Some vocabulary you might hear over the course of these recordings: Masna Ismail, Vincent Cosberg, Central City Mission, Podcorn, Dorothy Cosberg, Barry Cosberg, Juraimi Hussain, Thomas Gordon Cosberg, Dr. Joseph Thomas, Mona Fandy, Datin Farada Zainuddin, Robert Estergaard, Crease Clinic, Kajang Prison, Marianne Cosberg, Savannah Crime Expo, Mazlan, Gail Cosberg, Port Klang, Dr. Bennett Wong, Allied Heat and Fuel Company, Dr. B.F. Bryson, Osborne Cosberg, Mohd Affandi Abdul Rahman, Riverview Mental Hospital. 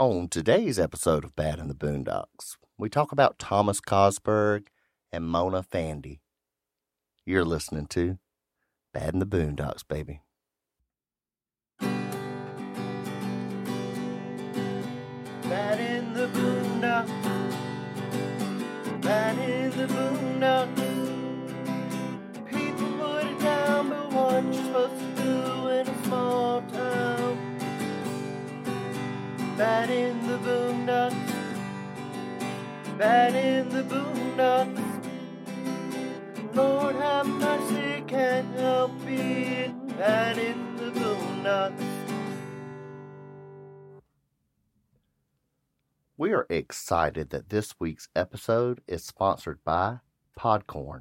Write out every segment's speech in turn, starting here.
On today's episode of Bad in the Boondocks, we talk about Thomas Cosberg and Mona Fandy. You're listening to Bad in the Boondocks, baby. Bad in the Boondocks. Bad in the Boondocks. People put it down, but what you're supposed to do in a small town. Bad in the Boondocks. Bad in the Boondocks. Lord have mercy, can't help it. Bad in the Boondocks. We are excited that this week's episode is sponsored by Podcorn.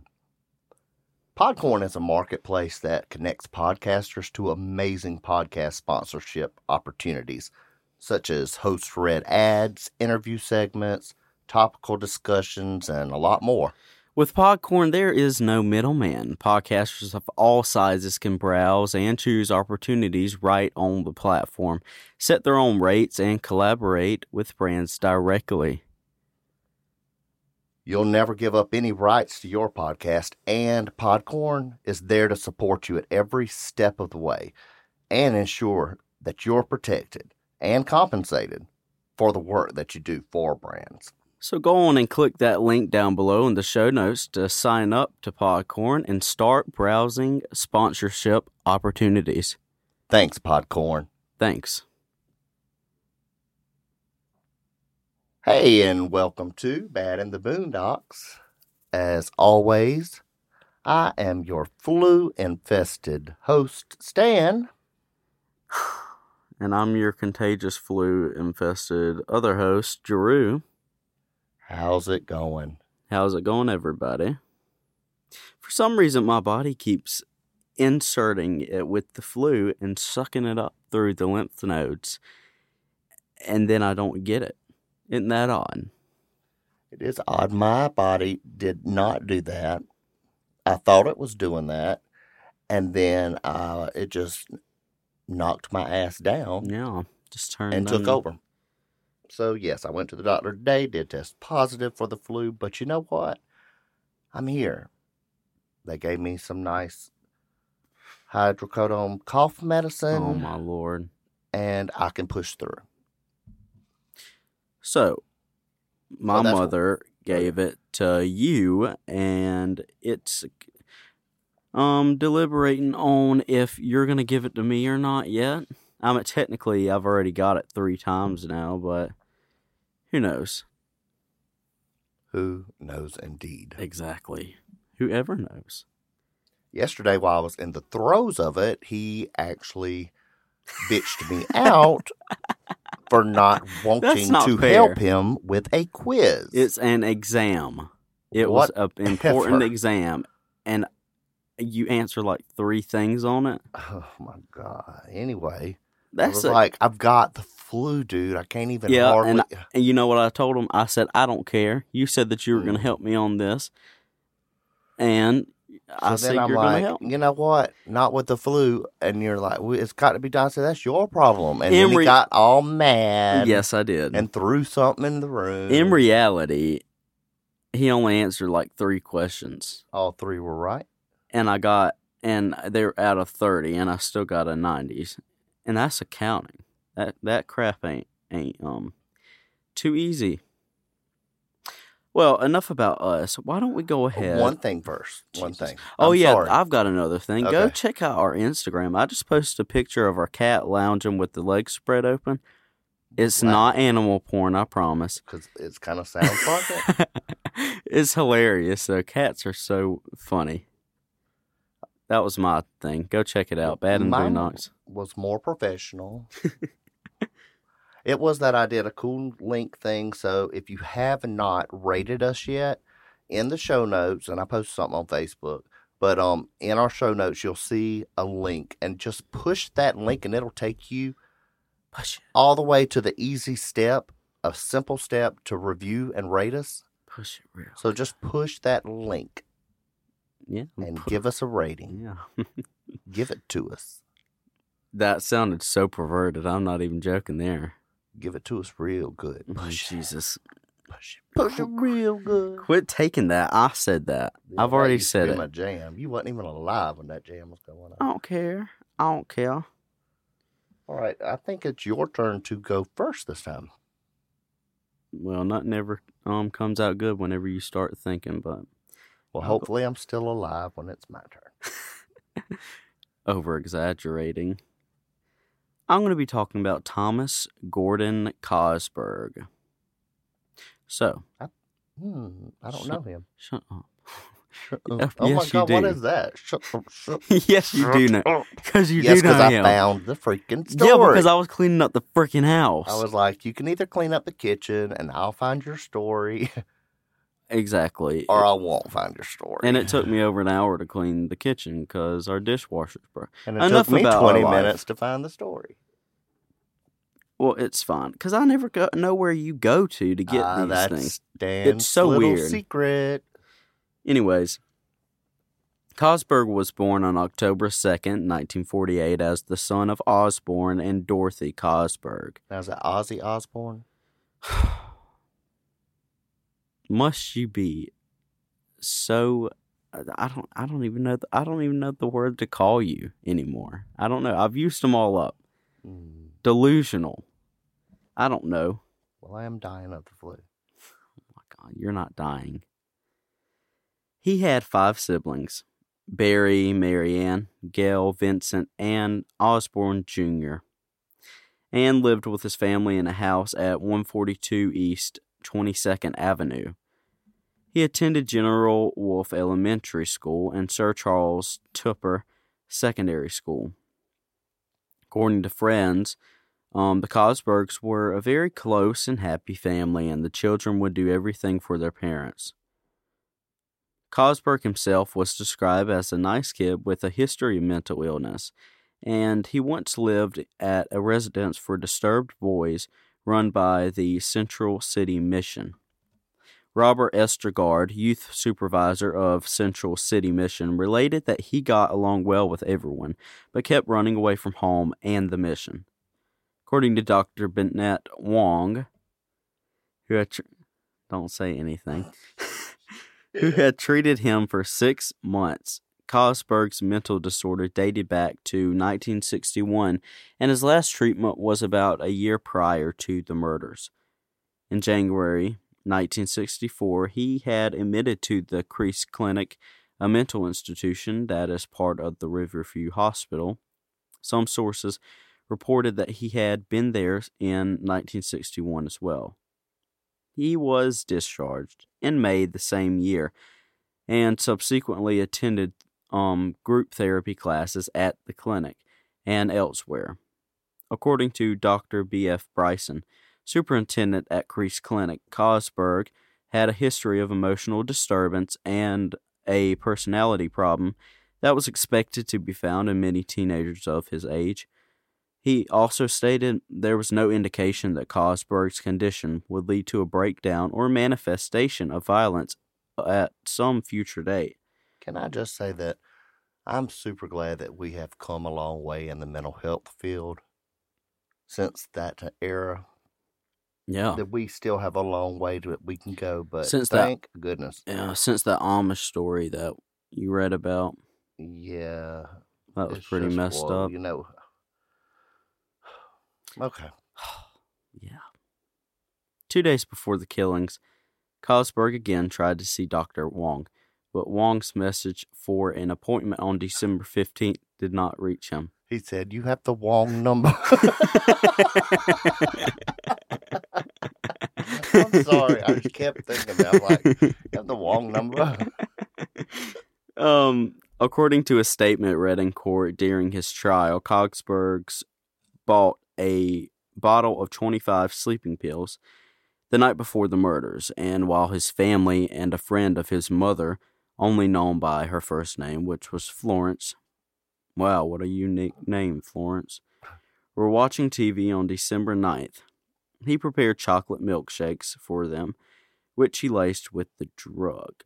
Podcorn is a marketplace that connects podcasters to amazing podcast sponsorship opportunities, such as host-read ads, interview segments, topical discussions, and a lot more. With Podcorn, there is no middleman. Podcasters of all sizes can browse and choose opportunities right on the platform, set their own rates, and collaborate with brands directly. You'll never give up any rights to your podcast, and Podcorn is there to support you at every step of the way and ensure that you're protected and compensated for the work that you do for brands. So go on and click that link down below in the show notes to sign up to Podcorn and start browsing sponsorship opportunities. Thanks, Podcorn. Thanks. Hey, and welcome to Bad in the Boondocks. As always, I am your flu-infested host, Stan. And I'm your contagious flu-infested other host, Jeru. How's it going? How's it going, everybody? For some reason, my body keeps inserting it with the flu and sucking it up through the lymph nodes, and then I don't get it. Isn't that odd? It is odd. My body did not do that. I thought it was doing that, and then it just knocked my ass down. Yeah, just turned and took over. So, yes, I went to the doctor today, did test positive for the flu, but you know what? I'm here. They gave me some nice hydrocodone cough medicine. Oh, my Lord. And I can push through. So, my mother gave it to you, and it's deliberating on if you're going to give it to me or not yet. I mean, technically, I've already got it 3 times now, but who knows? Who knows indeed. Exactly. Whoever knows. Yesterday, while I was in the throes of it, he actually bitched me out for not wanting to help him with a quiz. It's an exam. It was an important exam, and you answer like 3 things on it. Oh, my God. Anyway, I've got the flu, dude. I can't even hardly. And you know what I told him? I said, I don't care. You said that you were going to help me on this. And so I said, you're going to help me. You know what? Not with the flu. And you're like, well, it's got to be done. I said, that's your problem. And then he got all mad. Yes, I did. And threw something in the room. In reality, he only answered like 3 questions. All 3 were right. And they were out of 30, and I still got a 90s. And that's accounting. That crap ain't too easy. Well, enough about us. Why don't we go ahead? One thing first. One thing. Oh, yeah. Sorry. I've got another thing. Okay. Go check out our Instagram. I just posted a picture of our cat lounging with the legs spread open. It's not animal porn, I promise. Because it's kind of sounds like it. It's hilarious, though. Cats are so funny. That was my thing. Go check it out. Bad in the Boondocks. Was more professional. It was that I did a cool link thing. So if you have not rated us yet, in the show notes, and I posted something on Facebook, but in our show notes, you'll see a link. And just push that link, and it'll take you all the way to the easy step, a simple step to review and rate us. Push it real. So just push that link. Yeah, and give us a rating. Yeah. Give it to us. That sounded so perverted. I'm not even joking there. Give it to us real good. Push Jesus. Push it real good. Quit taking that. I said that. Yeah, I've already said it. My jam. You wasn't even alive when that jam was going on. I don't care. I don't care. All right. I think it's your turn to go first this time. Well, nothing ever comes out good whenever you start thinking, but... Well, hopefully I'm still alive when it's my turn. Over-exaggerating. I'm going to be talking about Thomas Gordon Cosberg. So. I don't know him. Shut up. Oh, yes, my God, what is that? Yes, you do know. Because you do know him. Yes, because I found the freaking story. Yeah, because I was cleaning up the freaking house. I was like, you can either clean up the kitchen and I'll find your story. Exactly. Or I won't find your story. And it took me over an hour to clean the kitchen because our dishwasher's broke. And it took me 20 minutes to find the story. Well, it's fine because I never know where you go to get these things. It's so weird. Little secret. Anyways, Cosberg was born on October 2nd, 1948, as the son of Osborne and Dorothy Cosberg. Now, is that Ozzy Osborne? Must you be so? I don't even know. I don't even know the word to call you anymore. I don't know. I've used them all up. Delusional. I don't know. Well, I am dying of the flu. Oh my God, you're not dying. He had 5 siblings, Barry, Marianne, Gail, Vincent, and Osborne Jr., and lived with his family in a house at 142 East 22nd Avenue. He attended General Wolfe Elementary School and Sir Charles Tupper Secondary School. According to friends, the Cosbergs were a very close and happy family, and the children would do everything for their parents. Cosberg himself was described as a nice kid with a history of mental illness, and he once lived at a residence for disturbed boys run by the Central City Mission. Robert Estergaard, youth supervisor of Central City Mission, related that he got along well with everyone, but kept running away from home and the mission. According to Dr. Bennett Wong, who had don't say anything, who had treated him for 6 months. Cosberg's mental disorder dated back to 1961, and his last treatment was about a year prior to the murders. In January 1964, he had admitted to the Crease Clinic, a mental institution that is part of the Riverview Hospital. Some sources reported that he had been there in 1961 as well. He was discharged in May the same year, and subsequently attended group therapy classes at the clinic and elsewhere. According to Dr. B.F. Bryson, superintendent at Crease Clinic, Cosberg had a history of emotional disturbance and a personality problem that was expected to be found in many teenagers of his age. He also stated there was no indication that Cosberg's condition would lead to a breakdown or manifestation of violence at some future date. Can I just say that I'm super glad that we have come a long way in the mental health field since that era. Yeah. That we still have a long way that we can go, but since thank goodness. Yeah, since the Amish story that you read about. Yeah. That was pretty messed up. You know. Okay. Yeah. 2 days before the killings, Cosberg again tried to see Dr. Wong, but Wong's message for an appointment on December 15th did not reach him. He said, "You have the Wong number." I'm sorry. I just kept thinking that. Like, you have the Wong number? According to a statement read in court during his trial, Cosberg's bought a bottle of 25 sleeping pills the night before the murders, and while his family and a friend of his mother, only known by her first name, which was Florence. Wow, what a unique name, Florence. Were watching TV on December 9th. He prepared chocolate milkshakes for them, which he laced with the drug.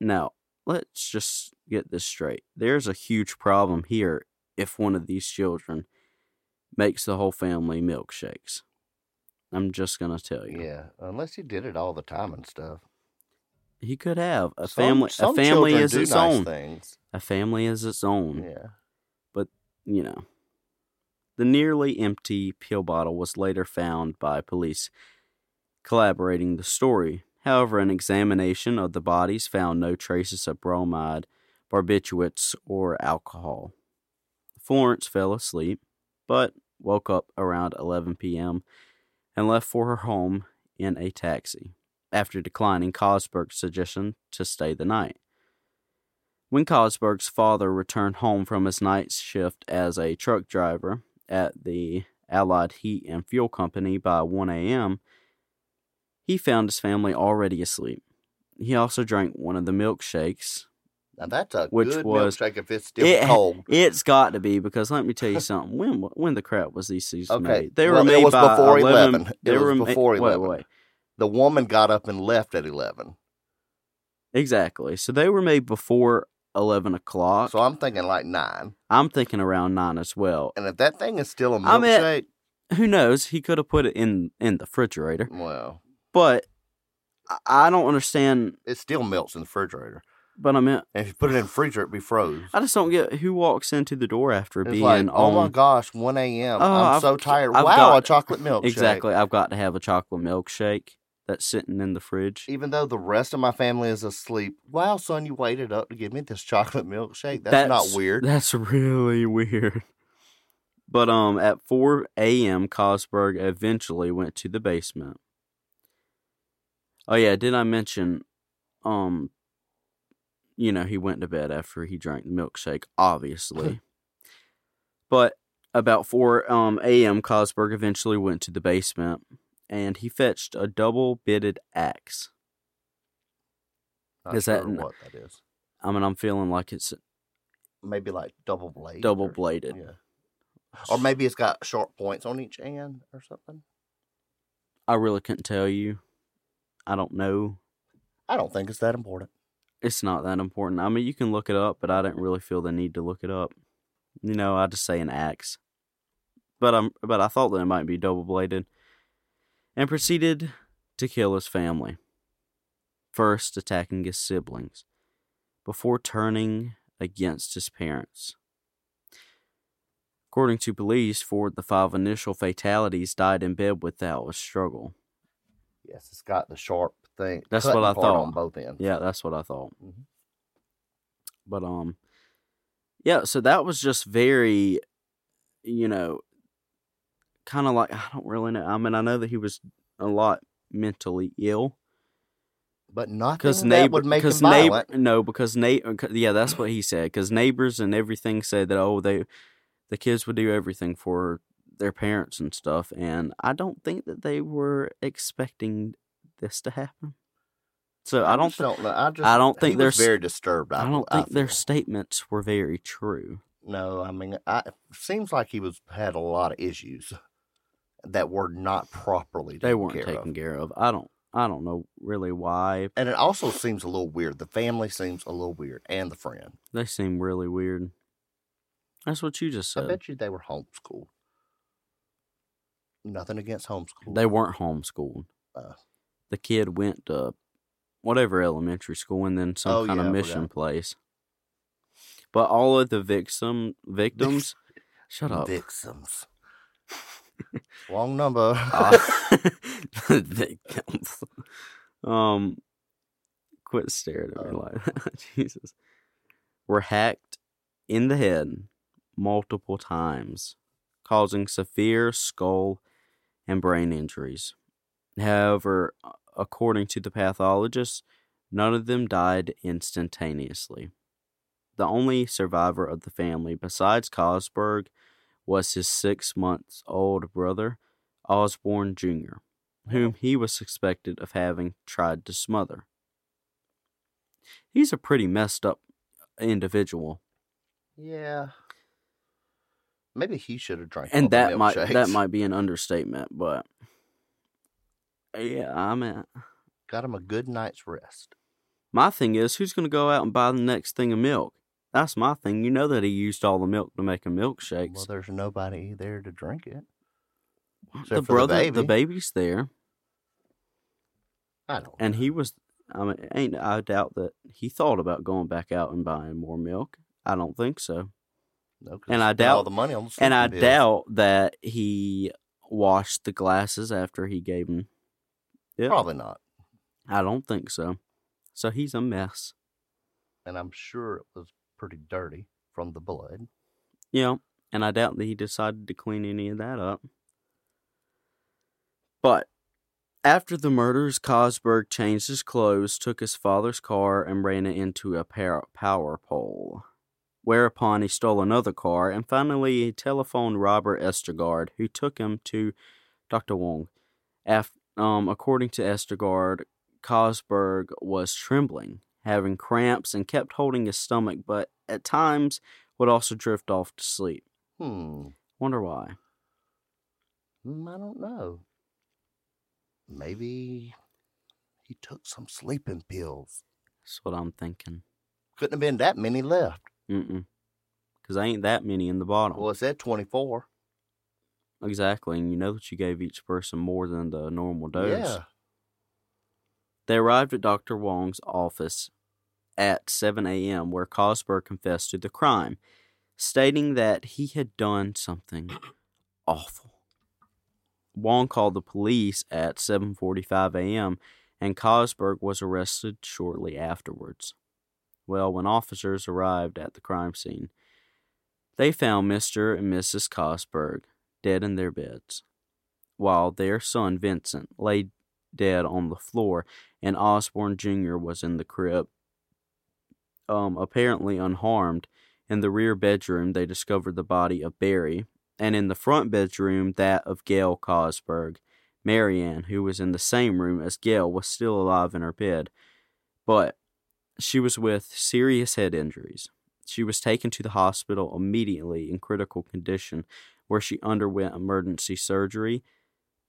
Now, let's just get this straight. There's a huge problem here if one of these children makes the whole family milkshakes. I'm just going to tell you. Yeah, unless he did it all the time and stuff. He could have. A family is its own. A family is its own. Yeah. But, you know. The nearly empty pill bottle was later found by police corroborating the story. However, an examination of the bodies found no traces of bromide, barbiturates, or alcohol. Florence fell asleep, but woke up around 11 p.m. and left for her home in a taxi, after declining Cosberg's suggestion to stay the night. When Cosberg's father returned home from his night shift as a truck driver at the Allied Heat and Fuel Company by 1 a.m., he found his family already asleep. He also drank one of the milkshakes. Now that's a good milkshake if it's still cold. It's got to be, because let me tell you something. When the crap was these seeds made? They were made by 11. It was before 11. Wait. The woman got up and left at 11. Exactly. So they were made before 11 o'clock. So I'm thinking like 9. I'm thinking around 9 as well. And if that thing is still a milkshake... who knows? He could have put it in the refrigerator. Well... But I don't understand. It still melts in the refrigerator. But I mean, if you put it in the refrigerator, it'd be froze. I just don't get who walks into the door after it's being like, oh my gosh, 1 a.m. I'm so tired. A chocolate milkshake. Exactly. I've got to have a chocolate milkshake that's sitting in the fridge. Even though the rest of my family is asleep. Wow, son, you waited up to give me this chocolate milkshake. That's not weird. That's really weird. But at 4 a.m., Cosberg eventually went to the basement. Oh, yeah, did I mention, he went to bed after he drank the milkshake, obviously. But about 4 a.m., Cosberg eventually went to the basement, and he fetched a double-bitted axe. Not sure what that is. I mean, I'm feeling like it's... maybe like double-bladed. Double-bladed. Yeah. Or maybe it's got sharp points on each end or something. I really couldn't tell you. I don't know. I don't think it's that important. It's not that important. I mean, you can look it up, but I didn't really feel the need to look it up. You know, I just say an axe. But I thought that it might be double-bladed. And proceeded to kill his family. First attacking his siblings. Before turning against his parents. According to police, 4 of the 5 initial fatalities died in bed without a struggle. Yes, it's got the sharp thing. That's what I thought. On both ends. Yeah, that's what I thought. Mm-hmm. But, yeah, so that was just very, kind of like, I don't really know. I mean, I know that he was a lot mentally ill. But nothing that would make him violent. No, because, yeah, that's what he said. Because neighbors and everything said that, the kids would do everything for their parents and stuff, and I don't think that they were expecting this to happen. So I don't think they're very disturbed. I don't think their statements were very true. No, I mean, it seems like he had a lot of issues that were not properly taken care of. I don't know really why. And it also seems a little weird. The family seems a little weird, and the friend. They seem really weird. That's what you just said. I bet you they were homeschooled. Nothing against homeschool. They weren't homeschooled. The kid went to whatever elementary school and then some kind of mission place. But all of the victims... shut up. Victims. Long number. Victims. Quit staring at me like that. Jesus. Were hacked in the head multiple times, causing severe skull and brain injuries. However, according to the pathologist, none of them died instantaneously. The only survivor of the family, besides Cosberg, was his 6-month-old brother, Osborne Jr., whom he was suspected of having tried to smother. He's a pretty messed up individual. Yeah. Maybe he should have drank. And that might be an understatement, but yeah, I mean, got him a good night's rest. My thing is, who's going to go out and buy the next thing of milk? That's my thing. You know that he used all the milk to make a milkshake. Well, there's nobody there to drink it. The brother, the baby's there. I don't. And he was. I mean, I doubt that he thought about going back out and buying more milk. I don't think so. No, and I doubt all the money. And I doubt that he washed the glasses after he gave him. Yeah. Probably not. I don't think so. So he's a mess. And I'm sure it was pretty dirty from the blood. Yeah, and I doubt that he decided to clean any of that up. But after the murders, Cosberg changed his clothes, took his father's car, and ran it into a power pole. Whereupon he stole another car, and finally he telephoned Robert Estergaard, who took him to Dr. Wong. According to Estergaard, Cosberg was trembling, having cramps, and kept holding his stomach, but at times would also drift off to sleep. Wonder why? I don't know. Maybe he took some sleeping pills. That's what I'm thinking. Couldn't have been that many left. Because ain't that many in the bottle. Well, it said 24. Exactly, and you know that you gave each person more than the normal dose. Yeah. They arrived at Dr. Wong's office at 7 a.m., where Cosberg confessed to the crime, stating that he had done something awful. Wong called the police at 7:45 a.m., and Cosberg was arrested shortly afterwards. Well, when officers arrived at the crime scene, they found Mr. and Mrs. Cosberg dead in their beds, while their son Vincent lay dead on the floor, and Osborne Jr. was in the crib, apparently unharmed. In the rear bedroom, they discovered the body of Barry, and in the front bedroom, that of Gail Cosberg. Marianne, who was in the same room as Gail, was still alive in her bed, but she was with serious head injuries. She was taken to the hospital immediately in critical condition, where she underwent emergency surgery,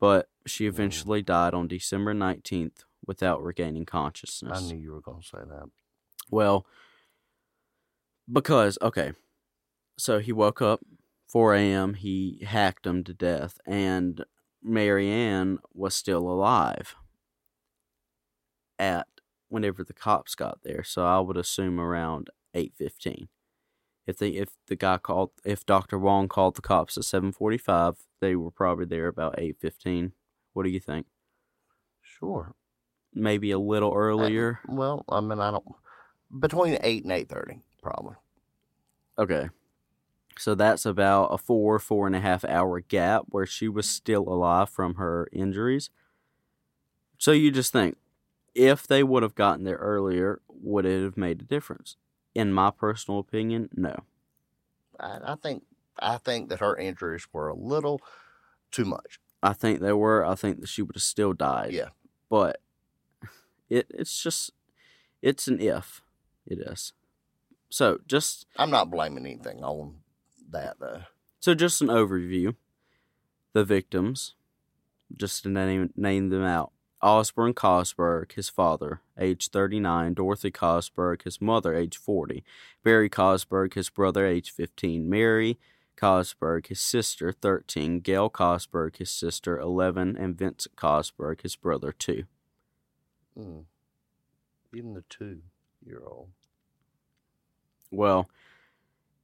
but she eventually died on December 19th without regaining consciousness. I knew you were going to say that. Well, because, okay, so he woke up, 4 a.m., he hacked him to death, and Marianne was still alive at whenever the cops got there, so I would assume around 8:15. If Dr. Wong called the cops at 7:45, they were probably there about 8:15. What do you think? Sure, maybe a little earlier. I don't. Between 8 and 8:30, probably. Okay, so that's about a 4.5 hour gap where she was still alive from her injuries. So you just think, if they would have gotten there earlier, would it have made a difference? In my personal opinion, no. I think that her injuries were a little too much. I think they were. I think that she would have still died. Yeah. But it's an if. It is. So just... I'm not blaming anything on that, though. So just an overview. The victims, just to name them out. Osborne Cosberg, his father, age 39, Dorothy Cosberg, his mother, age 40, Barry Cosberg, his brother, age 15, Mary Cosberg, his sister, 13, Gail Cosberg, his sister, 11, and Vincent Cosberg, his brother, 2. Even the 2-year-old. Well,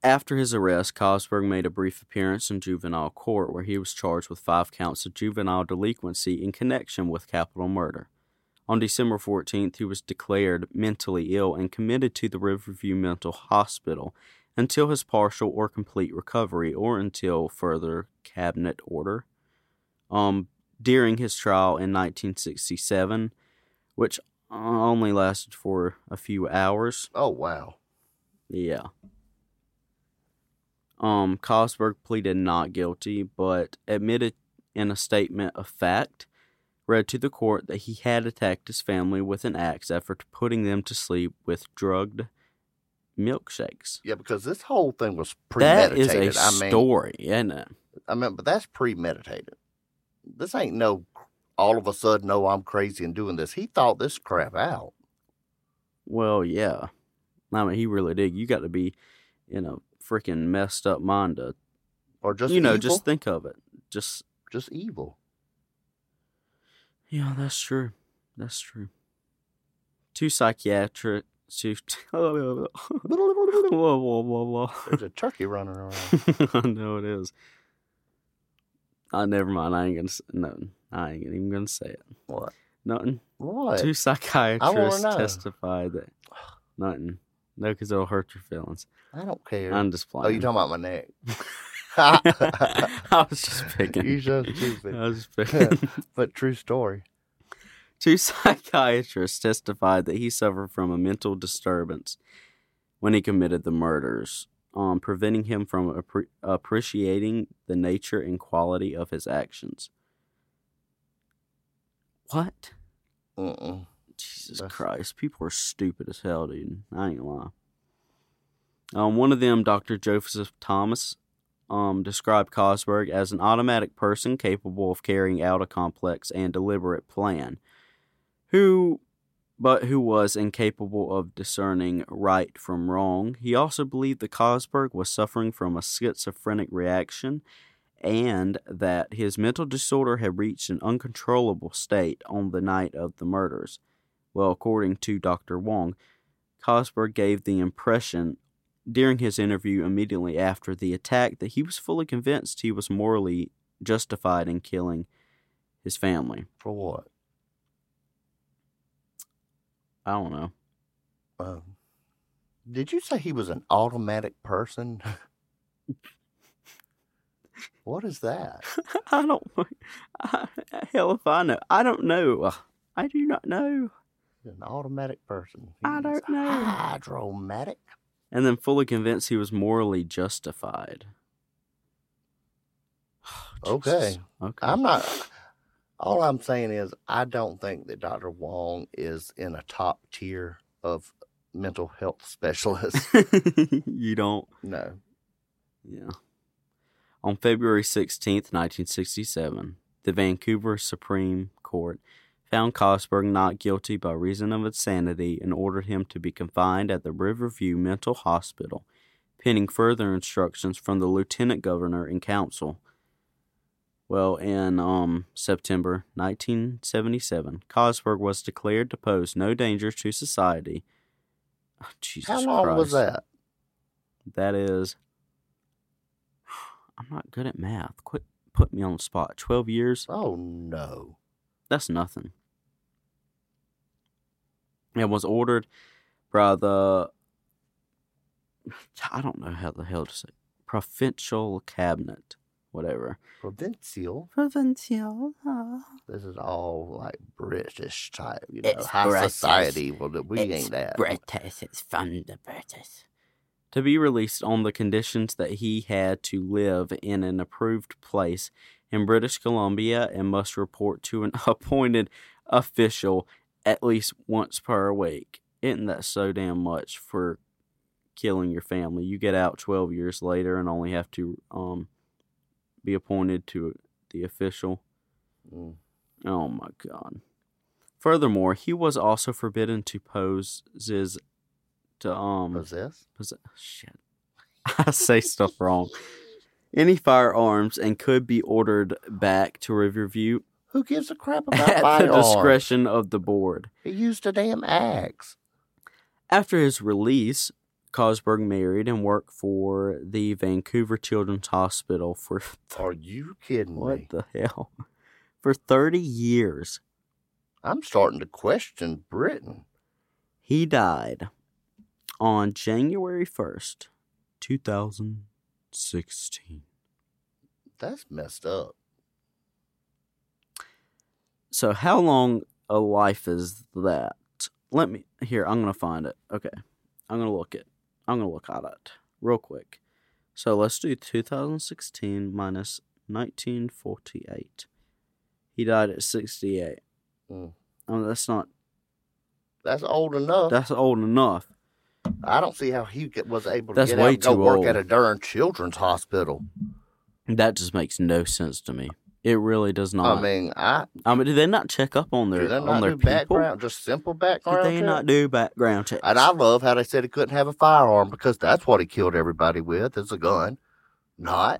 after his arrest, Cosberg made a brief appearance in juvenile court where he was charged with 5 counts of juvenile delinquency in connection with capital murder. On December 14th, he was declared mentally ill and committed to the Riverview Mental Hospital until his partial or complete recovery or until further cabinet order. During his trial in 1967, which only lasted for a few hours. Oh, wow. Yeah. Cosberg pleaded not guilty, but admitted in a statement of fact read to the court that he had attacked his family with an axe after putting them to sleep with drugged milkshakes. Yeah, because this whole thing was premeditated. That is a story, isn't it? I mean, but that's premeditated. This ain't no all of a sudden, no, I'm crazy and doing this. He thought this crap out. Well, yeah. I mean, he really did. You got to be, freaking messed up mind to, or just evil. Just think of it. Just just evil. Yeah, that's true. That's true. Two psychiatric... Whoa. There's a turkey running around. I know it is. Never mind. I ain't going to... Nothing. I ain't even going to say it. What? Nothing. What? Two psychiatrists testified that... Nothing. No, because it'll hurt your feelings. I don't care. I'm just playing. Oh, you're talking about my neck. I was just picking. You're so stupid. I was just picking. But true story. Two psychiatrists testified that he suffered from a mental disturbance when he committed the murders, preventing him from appreciating the nature and quality of his actions. What? Jesus Christ. People are stupid as hell, dude. I ain't gonna lie. One of them, Dr. Joseph Thomas, described Cosberg as an automatic person capable of carrying out a complex and deliberate plan, who was incapable of discerning right from wrong. He also believed that Cosberg was suffering from a schizophrenic reaction and that his mental disorder had reached an uncontrollable state on the night of the murders. Well, according to Dr. Wong, Cosberg gave the impression during his interview immediately after the attack that he was fully convinced he was morally justified in killing his family. For what? I don't know. Did you say he was an automatic person? What is that? I don't... hell if I know. I don't know. I do not know. An automatic person. I don't know. Hydromatic. And then fully convinced he was morally justified. Oh, okay. I'm not... All I'm saying is I don't think that Dr. Wong is in a top tier of mental health specialists. You don't? No. Yeah. On February 16th, 1967, the Vancouver Supreme Court found Cosberg not guilty by reason of insanity and ordered him to be confined at the Riverview Mental Hospital, pending further instructions from the Lieutenant Governor and Council. Well, in September 1977, Cosberg was declared to pose no danger to society. Oh, Jesus Christ. How long was that? That is... I'm not good at math. Quit put me on the spot. 12 years? Oh, no. That's nothing. It was ordered by the... I don't know how the hell to say... Provincial Cabinet. Whatever. Provincial? Provincial. This is all, like, British type. You know, it's high British. Society. Well, we it's ain't that. British. It's from the British. To be released on the conditions that he had to live in an approved place in British Columbia and must report to an appointed official at least once per week. Isn't that so damn much for killing your family? You get out 12 years later and only have to be appointed to the official. Mm. Oh my God. Furthermore, he was also forbidden to pose his... Shit. I say stuff wrong. Any firearms and could be ordered back to Riverview. Who gives a crap about at firearms? At the discretion of the board. He used a damn axe. After his release, Cosberg married and worked for the Vancouver Children's Hospital for... Are you kidding me? What the hell? For 30 years. I'm starting to question Britain. He died on January 1st, 2016. That's messed up. So how long a life is that? I'm going to find it. Okay. I'm going to look at it real quick. So let's do 2016 minus 1948. He died at 68. Mm. Oh, that's not... That's old enough. That's old enough. I don't see how he was able to get out and go work at a darn children's hospital. That just makes no sense to me. It really does not. I mean, do they not check up on their people? Do they not do background, just simple background check? Do they not do background checks? And I love how they said he couldn't have a firearm because that's what he killed everybody with, is a gun. Not.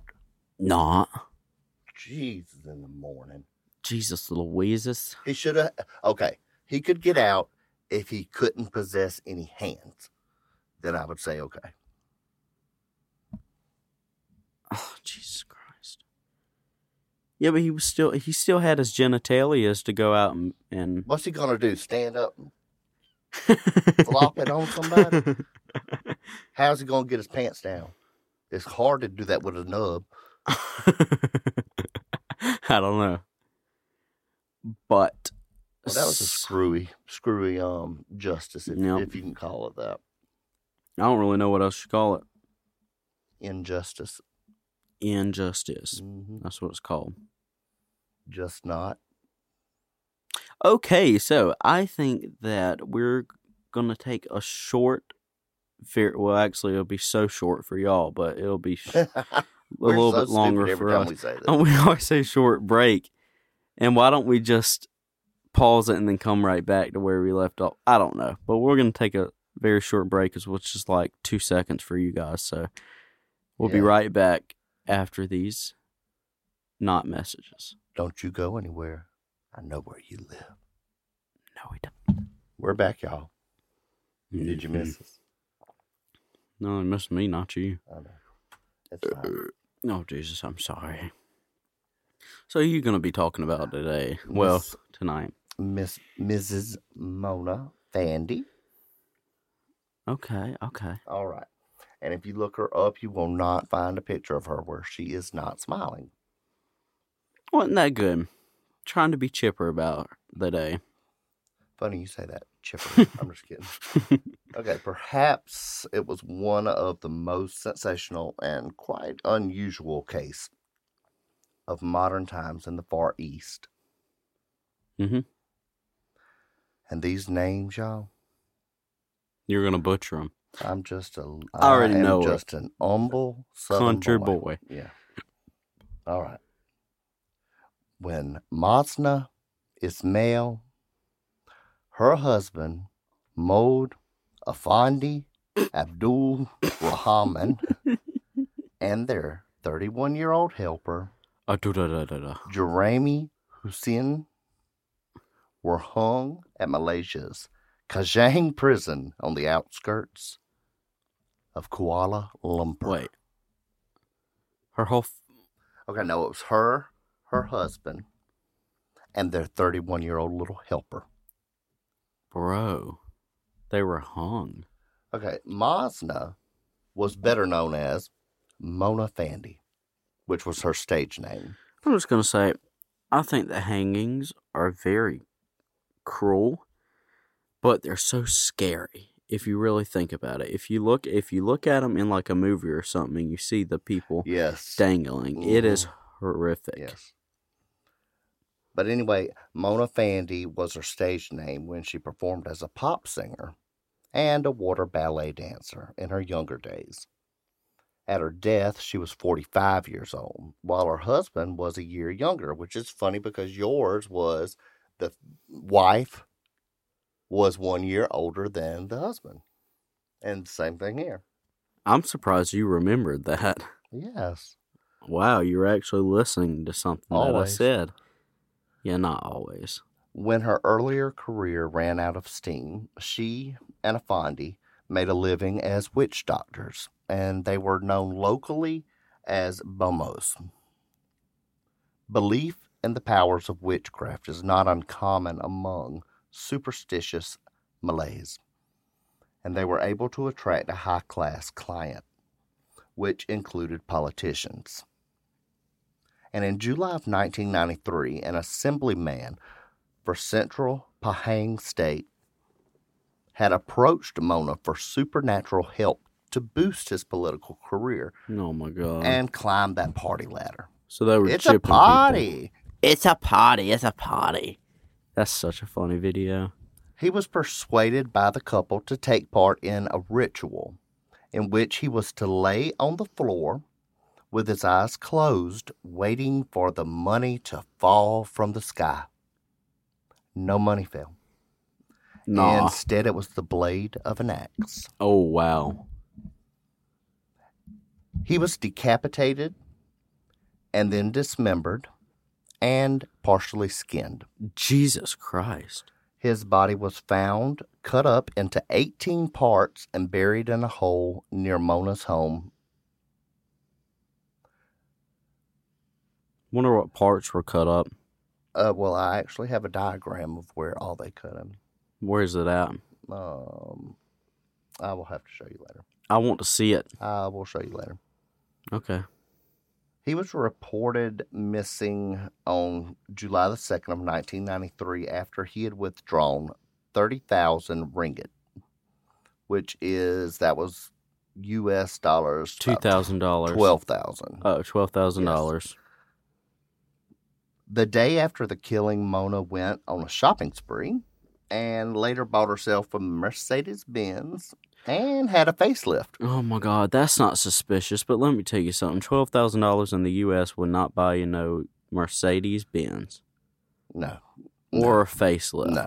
Jesus in the morning. Jesus Louises. He should have. Okay. He could get out if he couldn't possess any hands. Then I would say, okay. Oh, Jesus Christ. Yeah, but he still had his genitalia to go out and... What's he going to do? Stand up and flop it on somebody? How's he going to get his pants down? It's hard to do that with a nub. I don't know. But... Well, that was a screwy justice, if you can call it that. I don't really know what else you call it. Injustice. Injustice. Mm-hmm. That's what it's called. Just not. Okay, so I think that we're going to take a short... Well, actually, it'll be so short for y'all, but it'll be a little bit longer for us. We always say short break. And why don't we just... pause it and then come right back to where we left off. I don't know, but we're going to take a very short break, which is like 2 seconds for you guys. So we'll be right back after these not messages. Don't you go anywhere. I know where you live. No, we don't. We're back, y'all. Mm-hmm. Did you miss us? No, it missed me, not you. I know. That's fine. Oh, Jesus, I'm sorry. So you're going to be talking about today, tonight. Mrs. Mona Fandy. Okay. All right. And if you look her up, you will not find a picture of her where she is not smiling. Wasn't that good? Trying to be chipper about the day. Funny you say that, chipper. I'm just kidding. Okay, perhaps it was one of the most sensational and quite unusual case of modern times in the Far East. Mm-hmm. And these names, y'all. You're going to butcher them. I'm just an humble Southern country boy. Yeah. All right. When Masna Ismail, her husband, Mohd Affandi Abdul Rahman, and their 31-year-old helper, Juraimi Hussain, were hung at Malaysia's Kajang Prison on the outskirts of Kuala Lumpur. Wait. Her whole... Okay, no, it was her husband, and their 31-year-old little helper. Bro, they were hung. Okay, Masna was better known as Mona Fandy, which was her stage name. I'm just going to say, I think the hangings are very cruel, but they're so scary if you really think about it. If you look at them in like a movie or something and you see the people dangling, It is horrific. Yes. But anyway, Mona Fandy was her stage name when she performed as a pop singer and a water ballet dancer in her younger days. At her death, she was 45 years old, while her husband was a year younger, which is funny because yours was... The wife was 1 year older than the husband. And same thing here. I'm surprised you remembered that. Yes. Wow, you were actually listening to something always. That I said. Yeah, not always. When her earlier career ran out of steam, she and Afandi made a living as witch doctors, and they were known locally as Bomos. Belief and the powers of witchcraft is not uncommon among superstitious Malays, and they were able to attract a high-class client, which included politicians. And in July of 1993, an assemblyman for Central Pahang State had approached Mona for supernatural help to boost his political career. Oh my God! And climb that party ladder. So they were. It's a party. People. It's a party. That's such a funny video. He was persuaded by the couple to take part in a ritual in which he was to lay on the floor with his eyes closed, waiting for the money to fall from the sky. No money fell. Nah. Instead, it was the blade of an axe. Oh, wow. He was decapitated and then dismembered and partially skinned. Jesus Christ. His body was found, cut up into 18 parts and buried in a hole near Mona's home. Wonder what parts were cut up. Well, I actually have a diagram of where all they cut him. Where is it at? I will have to show you later. I want to see it. I will show you later. Okay. He was reported missing on July the 2nd of 1993 after he had withdrawn 30,000 ringgit, which is, that was U.S. dollars. $2,000. $12,000. Oh, $12,000. Yes. The day after the killing, Mona went on a shopping spree and later bought herself a Mercedes Benz and had a facelift. Oh, my God. That's not suspicious, but let me tell you something. $12,000 in the U.S. would not buy you no Mercedes Benz. No. Or a facelift. No.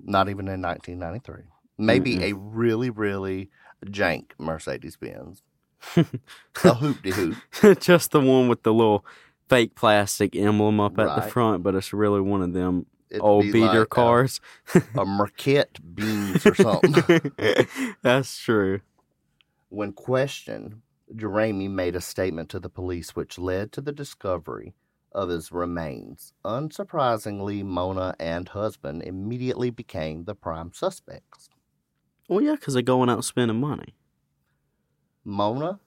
Not even in 1993. Maybe a really, really jank Mercedes Benz. A hoop-de-hoop. Just the one with the little fake plastic emblem up at the front, but it's really one of them old beater like cars. A Marquette Beans or something. That's true. When questioned, Juraimi made a statement to the police which led to the discovery of his remains. Unsurprisingly, Mona and husband immediately became the prime suspects. Well, yeah, because they're going out spending money. Mona,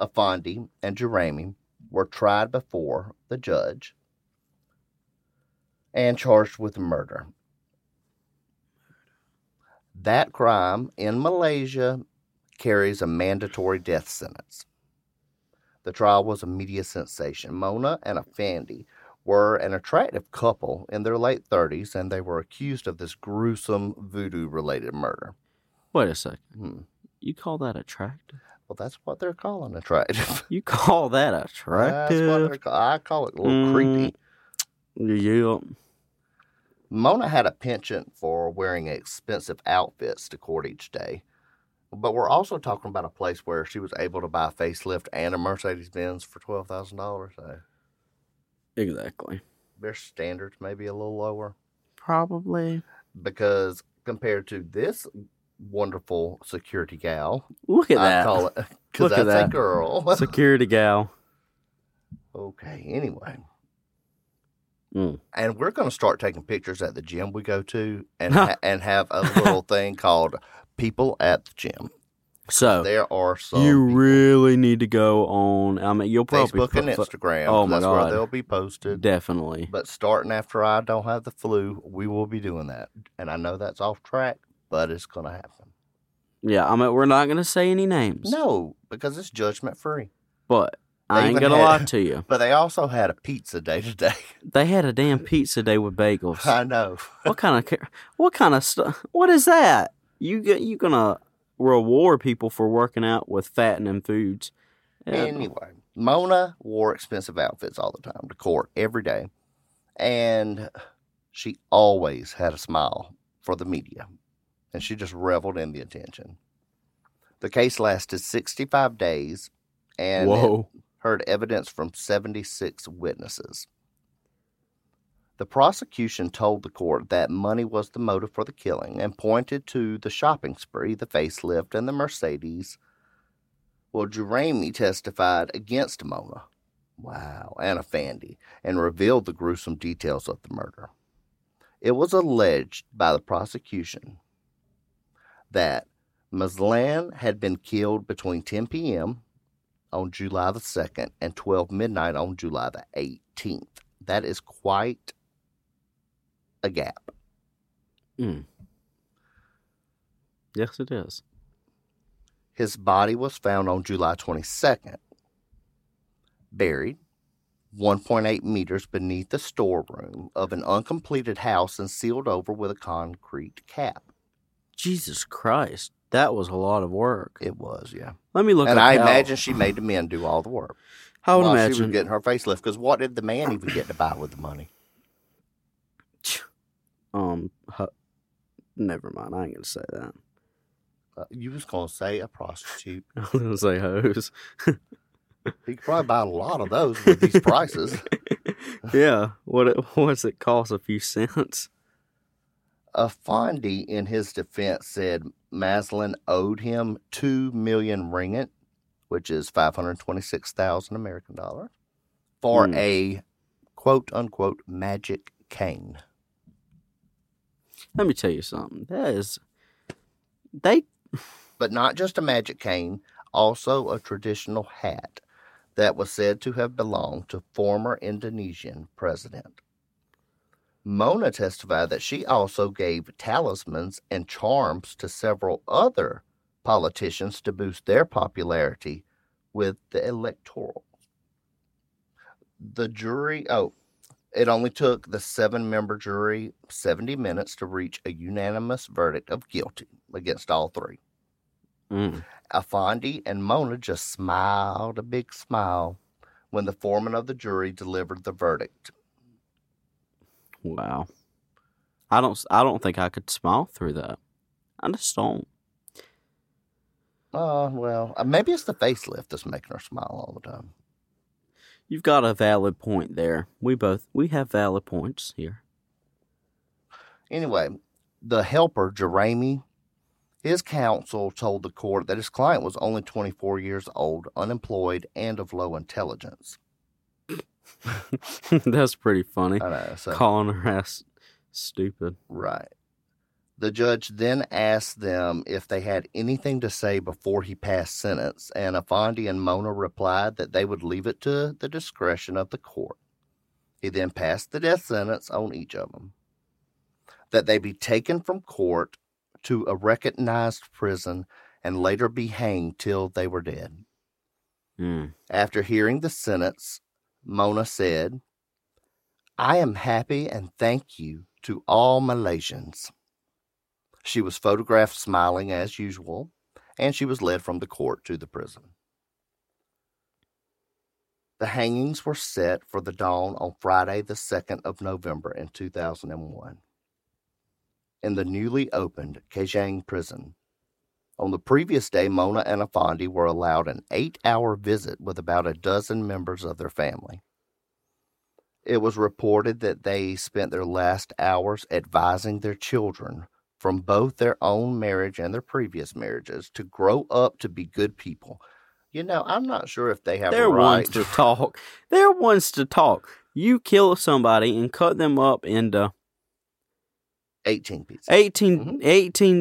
Affandi, and Juraimi were tried before the judge and charged with murder. That crime in Malaysia carries a mandatory death sentence. The trial was a media sensation. Mona and Affandi were an attractive couple in their late 30s, and they were accused of this gruesome voodoo-related murder. Wait a second. You call that attractive? Well, that's what they're calling attractive. You call that attractive? That's what they're I call it a little creepy. Yeah. Mona had a penchant for wearing expensive outfits to court each day. But we're also talking about a place where she was able to buy a facelift and a Mercedes-Benz for $12,000. So. Exactly. Their standards may be a little lower. Probably. Because compared to this wonderful security gal. Look at that. I call it, because that's a girl. Security gal. Okay, anyway. And we're going to start taking pictures at the gym we go to and have a little thing called People at the Gym. So there are some. You really need to go on. I mean, you'll probably Facebook and Instagram. Oh my God, where they'll be posted. Definitely. But starting after I don't have the flu, we will be doing that. And I know that's off track, but it's going to happen. Yeah, I mean, we're not going to say any names. No, because it's judgment free. But I ain't going to lie to you. But they also had a pizza day today. They had a damn pizza day with bagels. I know. What kind of stuff? What is that? You going to reward people for working out with fattening foods? Anyway, Mona wore expensive outfits all the time to court every day. And she always had a smile for the media. And she just reveled in the attention. The case lasted 65 days. And heard evidence from 76 witnesses. The prosecution told the court that money was the motive for the killing and pointed to the shopping spree, the facelift, and the Mercedes. Well, Juraimi testified against Mona. Wow. And Affandi, and revealed the gruesome details of the murder. It was alleged by the prosecution that Mazlan had been killed between 10 p.m., on July the 2nd, and 12 midnight on July the 18th. That is quite a gap. Yes, it is. His body was found on July 22nd, buried 1.8 meters beneath the storeroom of an uncompleted house and sealed over with a concrete cap. Jesus Christ. That was a lot of work. It was, yeah. Let me look at that. And I imagine she made the men do all the work. I would imagine. She was getting her facelift, because what did the man even get to buy with the money? Never mind. I ain't going to say that. You was going to say a prostitute. I was going to say hose. You could probably buy a lot of those with these prices. Yeah. What's it cost? A few cents? Affandi, in his defense, said Mazlan owed him 2 million ringgit, which is 526,000 American dollars, for a quote-unquote magic cane. Let me tell you something. That is... But not just a magic cane, also a traditional hat that was said to have belonged to former Indonesian president. Mona testified that she also gave talismans and charms to several other politicians to boost their popularity with the electoral. The jury, it only took the 7-member jury 70 minutes to reach a unanimous verdict of guilty against all three. Affandi and Mona just smiled a big smile when the foreman of the jury delivered the verdict. Wow. I don't think I could smile through that. I just don't. Well, maybe it's the facelift that's making her smile all the time. You've got a valid point there. We have valid points here. Anyway, the helper, Juraimi, his counsel told the court that his client was only 24 years old, unemployed, and of low intelligence. That's pretty funny. I know, so, calling her ass stupid. Right. The judge then asked them if they had anything to say before he passed sentence, and Affandi and Mona replied that they would leave it to the discretion of the court. He then passed the death sentence on each of them, that they be taken from court to a recognized prison and later be hanged till they were dead. After hearing the sentence, Mona said, "I am happy and thank you to all Malaysians." She was photographed smiling as usual, and she was led from the court to the prison. The hangings were set for the dawn on Friday the 2nd of November in 2001. In the newly opened Kajang Prison. On the previous day, Mona and Affandi were allowed an 8-hour visit with about a dozen members of their family. It was reported that they spent their last hours advising their children from both their own marriage and their previous marriages to grow up to be good people. You know, I'm not sure if they have a right. They're ones to talk. They're ones to talk. You kill somebody and cut them up into 18 pieces. 18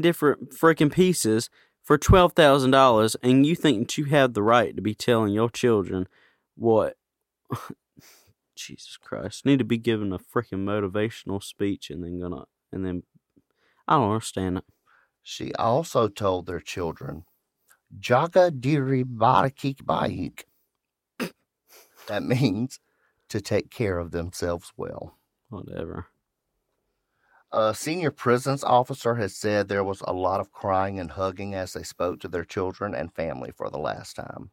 different freaking pieces for $12,000, and you think that you have the right to be telling your children what? Jesus Christ. Need to be given a freaking motivational speech and then I don't understand it. She also told their children, "Jaga diri barakik baik." That means to take care of themselves well. Whatever. A senior prisons officer has said there was a lot of crying and hugging as they spoke to their children and family for the last time.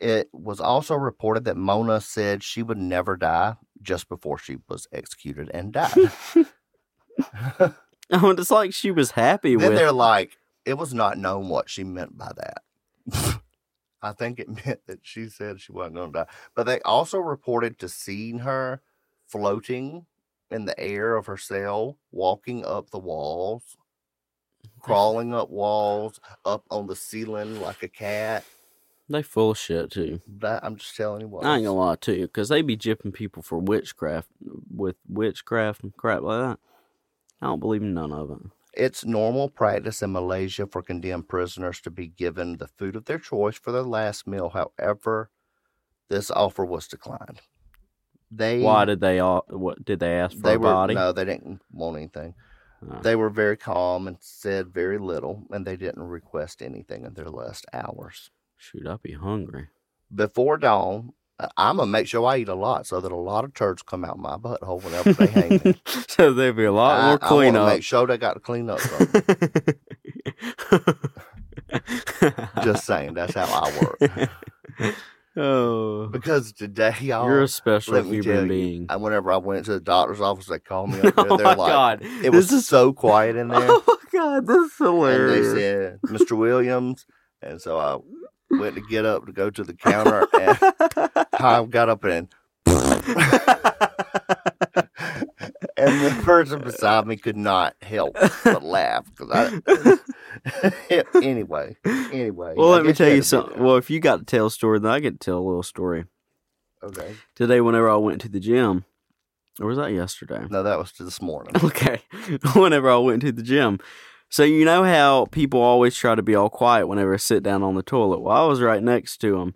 It was also reported that Mona said she would never die just before she was executed and died. It's like she was happy then with it. Then they're like, it was not known what she meant by that. I think it meant that she said she wasn't going to die. But they also reported to seeing her floating in the air of her cell, walking up the walls, crawling up walls, up on the ceiling like a cat. They full of shit, too. I'm just telling you what. I ain't gonna lie, too, because they be gypping people for witchcraft, with witchcraft and crap like that. I don't believe in none of it. It's normal practice in Malaysia for condemned prisoners to be given the food of their choice for their last meal. However, this offer was declined. Why did they? What did they ask for? They were, a body? No, they didn't want anything. They were very calm and said very little, and they didn't request anything in their last hours. Shoot, I'd be hungry. Before dawn, I'm gonna make sure I eat a lot so that a lot of turds come out my butthole whenever they hang me. So there'd be a lot more clean up. Make sure they got to clean up something. Just saying, that's how I work. Oh, because today, y'all, you're a special human being. Whenever I went to the doctor's office, they called me up there. Oh, they're like, God. It was so quiet in there. Oh, my God, this is hilarious. And they said, "Mr. Williams." And so I went to get up to go to the counter, and Tom got up and and the person beside me could not help but laugh because I. Anyway. Well, let me tell you something. Well, if you got to tell a story, then I get to tell a little story. Okay. Today, whenever I went to the gym, or was that yesterday? No, that was this morning. Okay. Whenever I went to the gym. So, you know how people always try to be all quiet whenever I sit down on the toilet? Well, I was right next to him.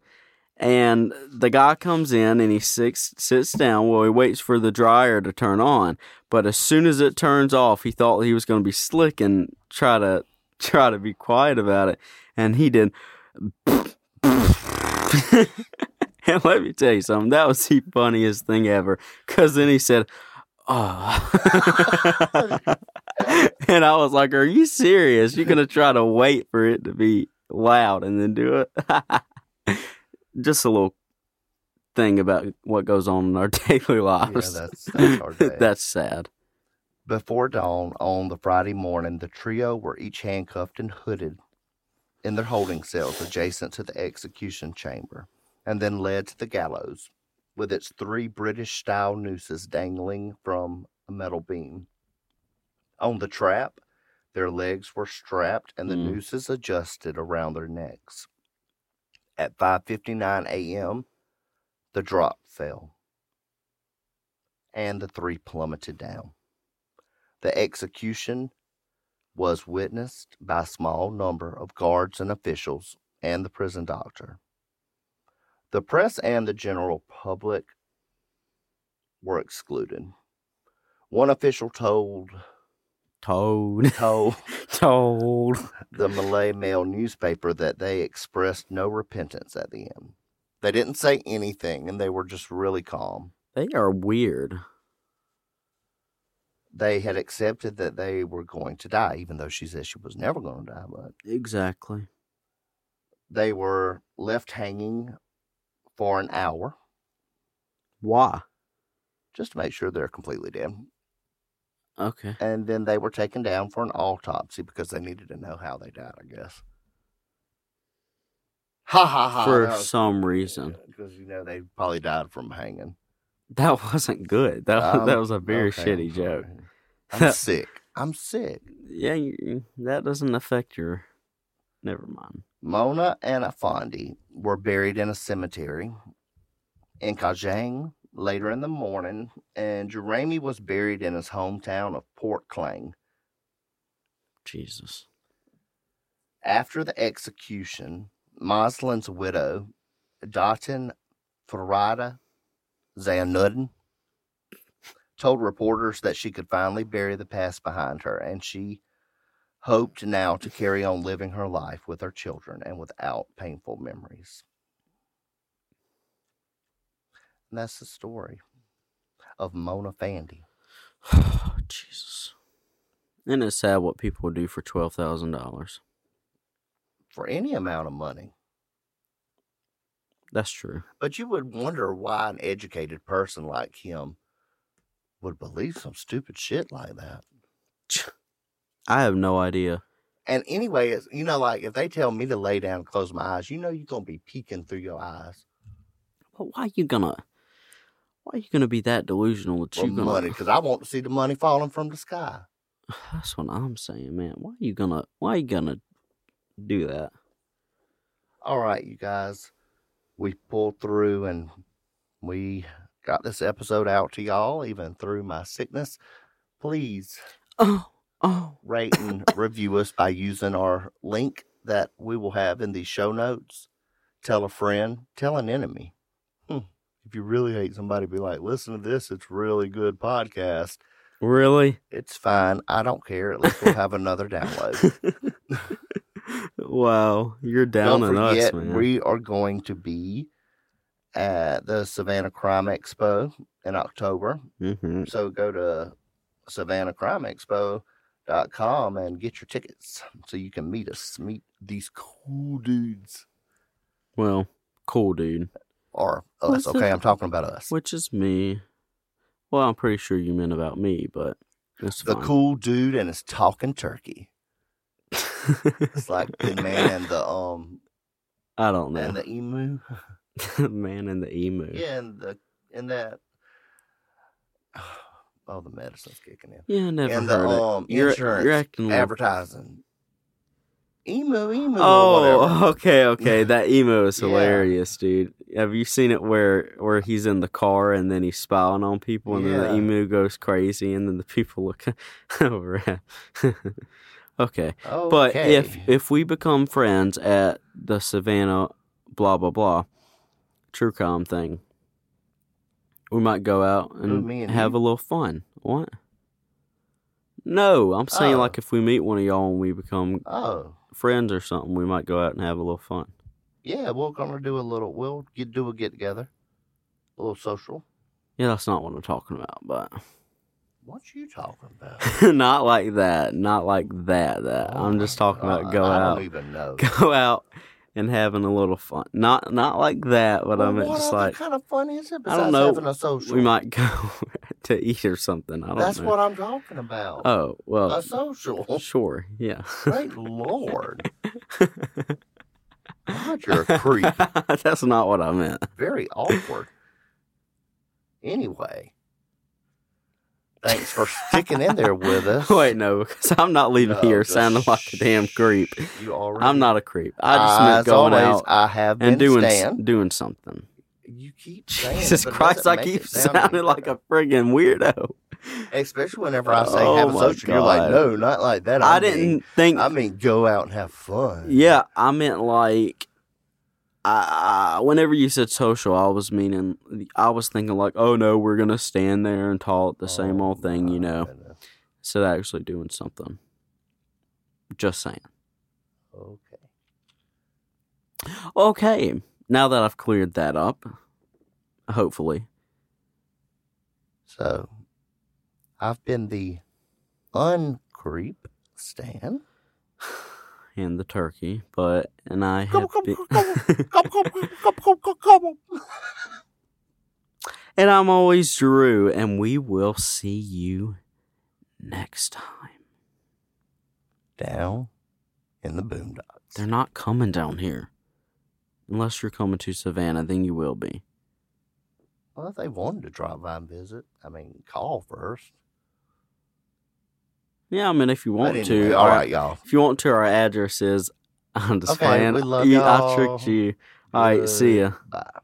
And the guy comes in and he sits down. Well, he waits for the dryer to turn on. But as soon as it turns off, he thought he was going to be slick and try to be quiet about it. And he did. And let me tell you something. That was the funniest thing ever. Because then he said, oh. And I was like, are you serious? You're going to try to wait for it to be loud and then do it? Just a little thing about what goes on in our daily lives. Yeah, that's our day. That's sad. Before dawn on the Friday morning, the trio were each handcuffed and hooded in their holding cells adjacent to the execution chamber, and then led to the gallows with its three British-style nooses dangling from a metal beam. On the trap, their legs were strapped and the nooses adjusted around their necks. At 5:59 a.m., the drop fell, and the three plummeted down. The execution was witnessed by a small number of guards and officials and the prison doctor. The press and the general public were excluded. One official told the Malay Mail newspaper that they expressed no repentance at the end. They didn't say anything, and they were just really calm. They are weird. They had accepted that they were going to die, even though she said she was never going to die. But exactly. They were left hanging for an hour. Why? Just to make sure they're completely dead. Okay. And then they were taken down for an autopsy because they needed to know how they died, I guess. Ha, ha, ha. For some reason. Because, you know, they probably died from hanging. That wasn't good. That was a very shitty joke. I'm sick. Yeah, that doesn't affect your... Never mind. Mona and Affandi were buried in a cemetery in Kajang later in the morning, and Juraimi was buried in his hometown of Port Klang. Jesus. After the execution, Mazlan's widow, Datin Farada Zainuddin, told reporters that she could finally bury the past behind her, and she hoped now to carry on living her life with her children and without painful memories. And that's the story of Mona Fandy. Oh, Jesus. And it's sad what people would do for $12,000. For any amount of money. That's true. But you would wonder why an educated person like him would believe some stupid shit like that. I have no idea. And anyway, it's, you know, like, if they tell me to lay down and close my eyes, you know you're going to be peeking through your eyes. But why are you gonna be that delusional that you're gonna... money, because I want to see the money falling from the sky. That's what I'm saying, man. Why are you gonna do that? All right, you guys. We pulled through and we got this episode out to y'all, even through my sickness. Please rate and review us by using our link that we will have in the show notes. Tell a friend, tell an enemy. If you really hate somebody, be like, listen to this. It's really good podcast. Really? It's fine. I don't care. At least we'll have another download. Wow. You're down on us, man. We are going to be at the Savannah Crime Expo in October. Mm-hmm. So go to SavannahCrimeExpo.com and get your tickets so you can meet us. Meet these cool dudes. Well, cool dude. Or us, okay? I'm talking about us. Which is me. Well, I'm pretty sure you meant about me, but that's the fine. Cool dude and his talking turkey. It's like the man and the I don't know. And the emu. Man and the emu. Yeah, and that. Oh, the medicine's kicking in. Yeah, I never and heard the, insurance, you're acting advertising. Emu. Oh, okay. That emu is hilarious, dude. Have you seen it where he's in the car and then he's spying on people and then the emu goes crazy and then the people look over at him. Okay. But if we become friends at the Savannah blah, blah, blah, true crime thing, we might go out and have a little fun. What? No, I'm saying like if we meet one of y'all and we become... Oh. Friends or something, we might go out and have a little fun. Yeah, we'll come and do a little. We'll do a get together, a little social. Yeah, that's not what I'm talking about. But what you talking about? Not like that. I'm just talking about go out. I don't even know. Go out and having a little fun. Not like that. But I mean, just like what kind of fun is it? I don't know. Having a social, we might go to eat or something. That's what I'm talking about. Oh, well. A social. Sure, yeah. Great Lord. God, you're a creep. That's not what I meant. Very awkward. Anyway, thanks for sticking in there with us. Wait, no, because I'm not leaving here sounding like a damn creep. You already. I'm not a creep. I just meant going out and doing something. You keep saying Jesus Christ, I keep sounding like a friggin' weirdo. Especially whenever I say have a social, you're like, no, not like that. I mean, go out and have fun. Yeah, I meant like, whenever you said social, I was thinking like, oh no, we're going to stand there and talk the same old thing, you know. Goodness. Instead of actually doing something. Just saying. Okay. Now that I've cleared that up, hopefully. So, I've been the uncreep Stan. And the turkey, but, and I have been... And I'm always Drew, and we will see you next time. Down in the boondocks. They're not coming down here. Unless you're coming to Savannah, then you will be. Well, if they wanted to drop by and visit, call first. Yeah, if you want to. All right, y'all. If you want to, our address is... I'm just playing. We love y'all. I tricked you. All right, see ya. Bye.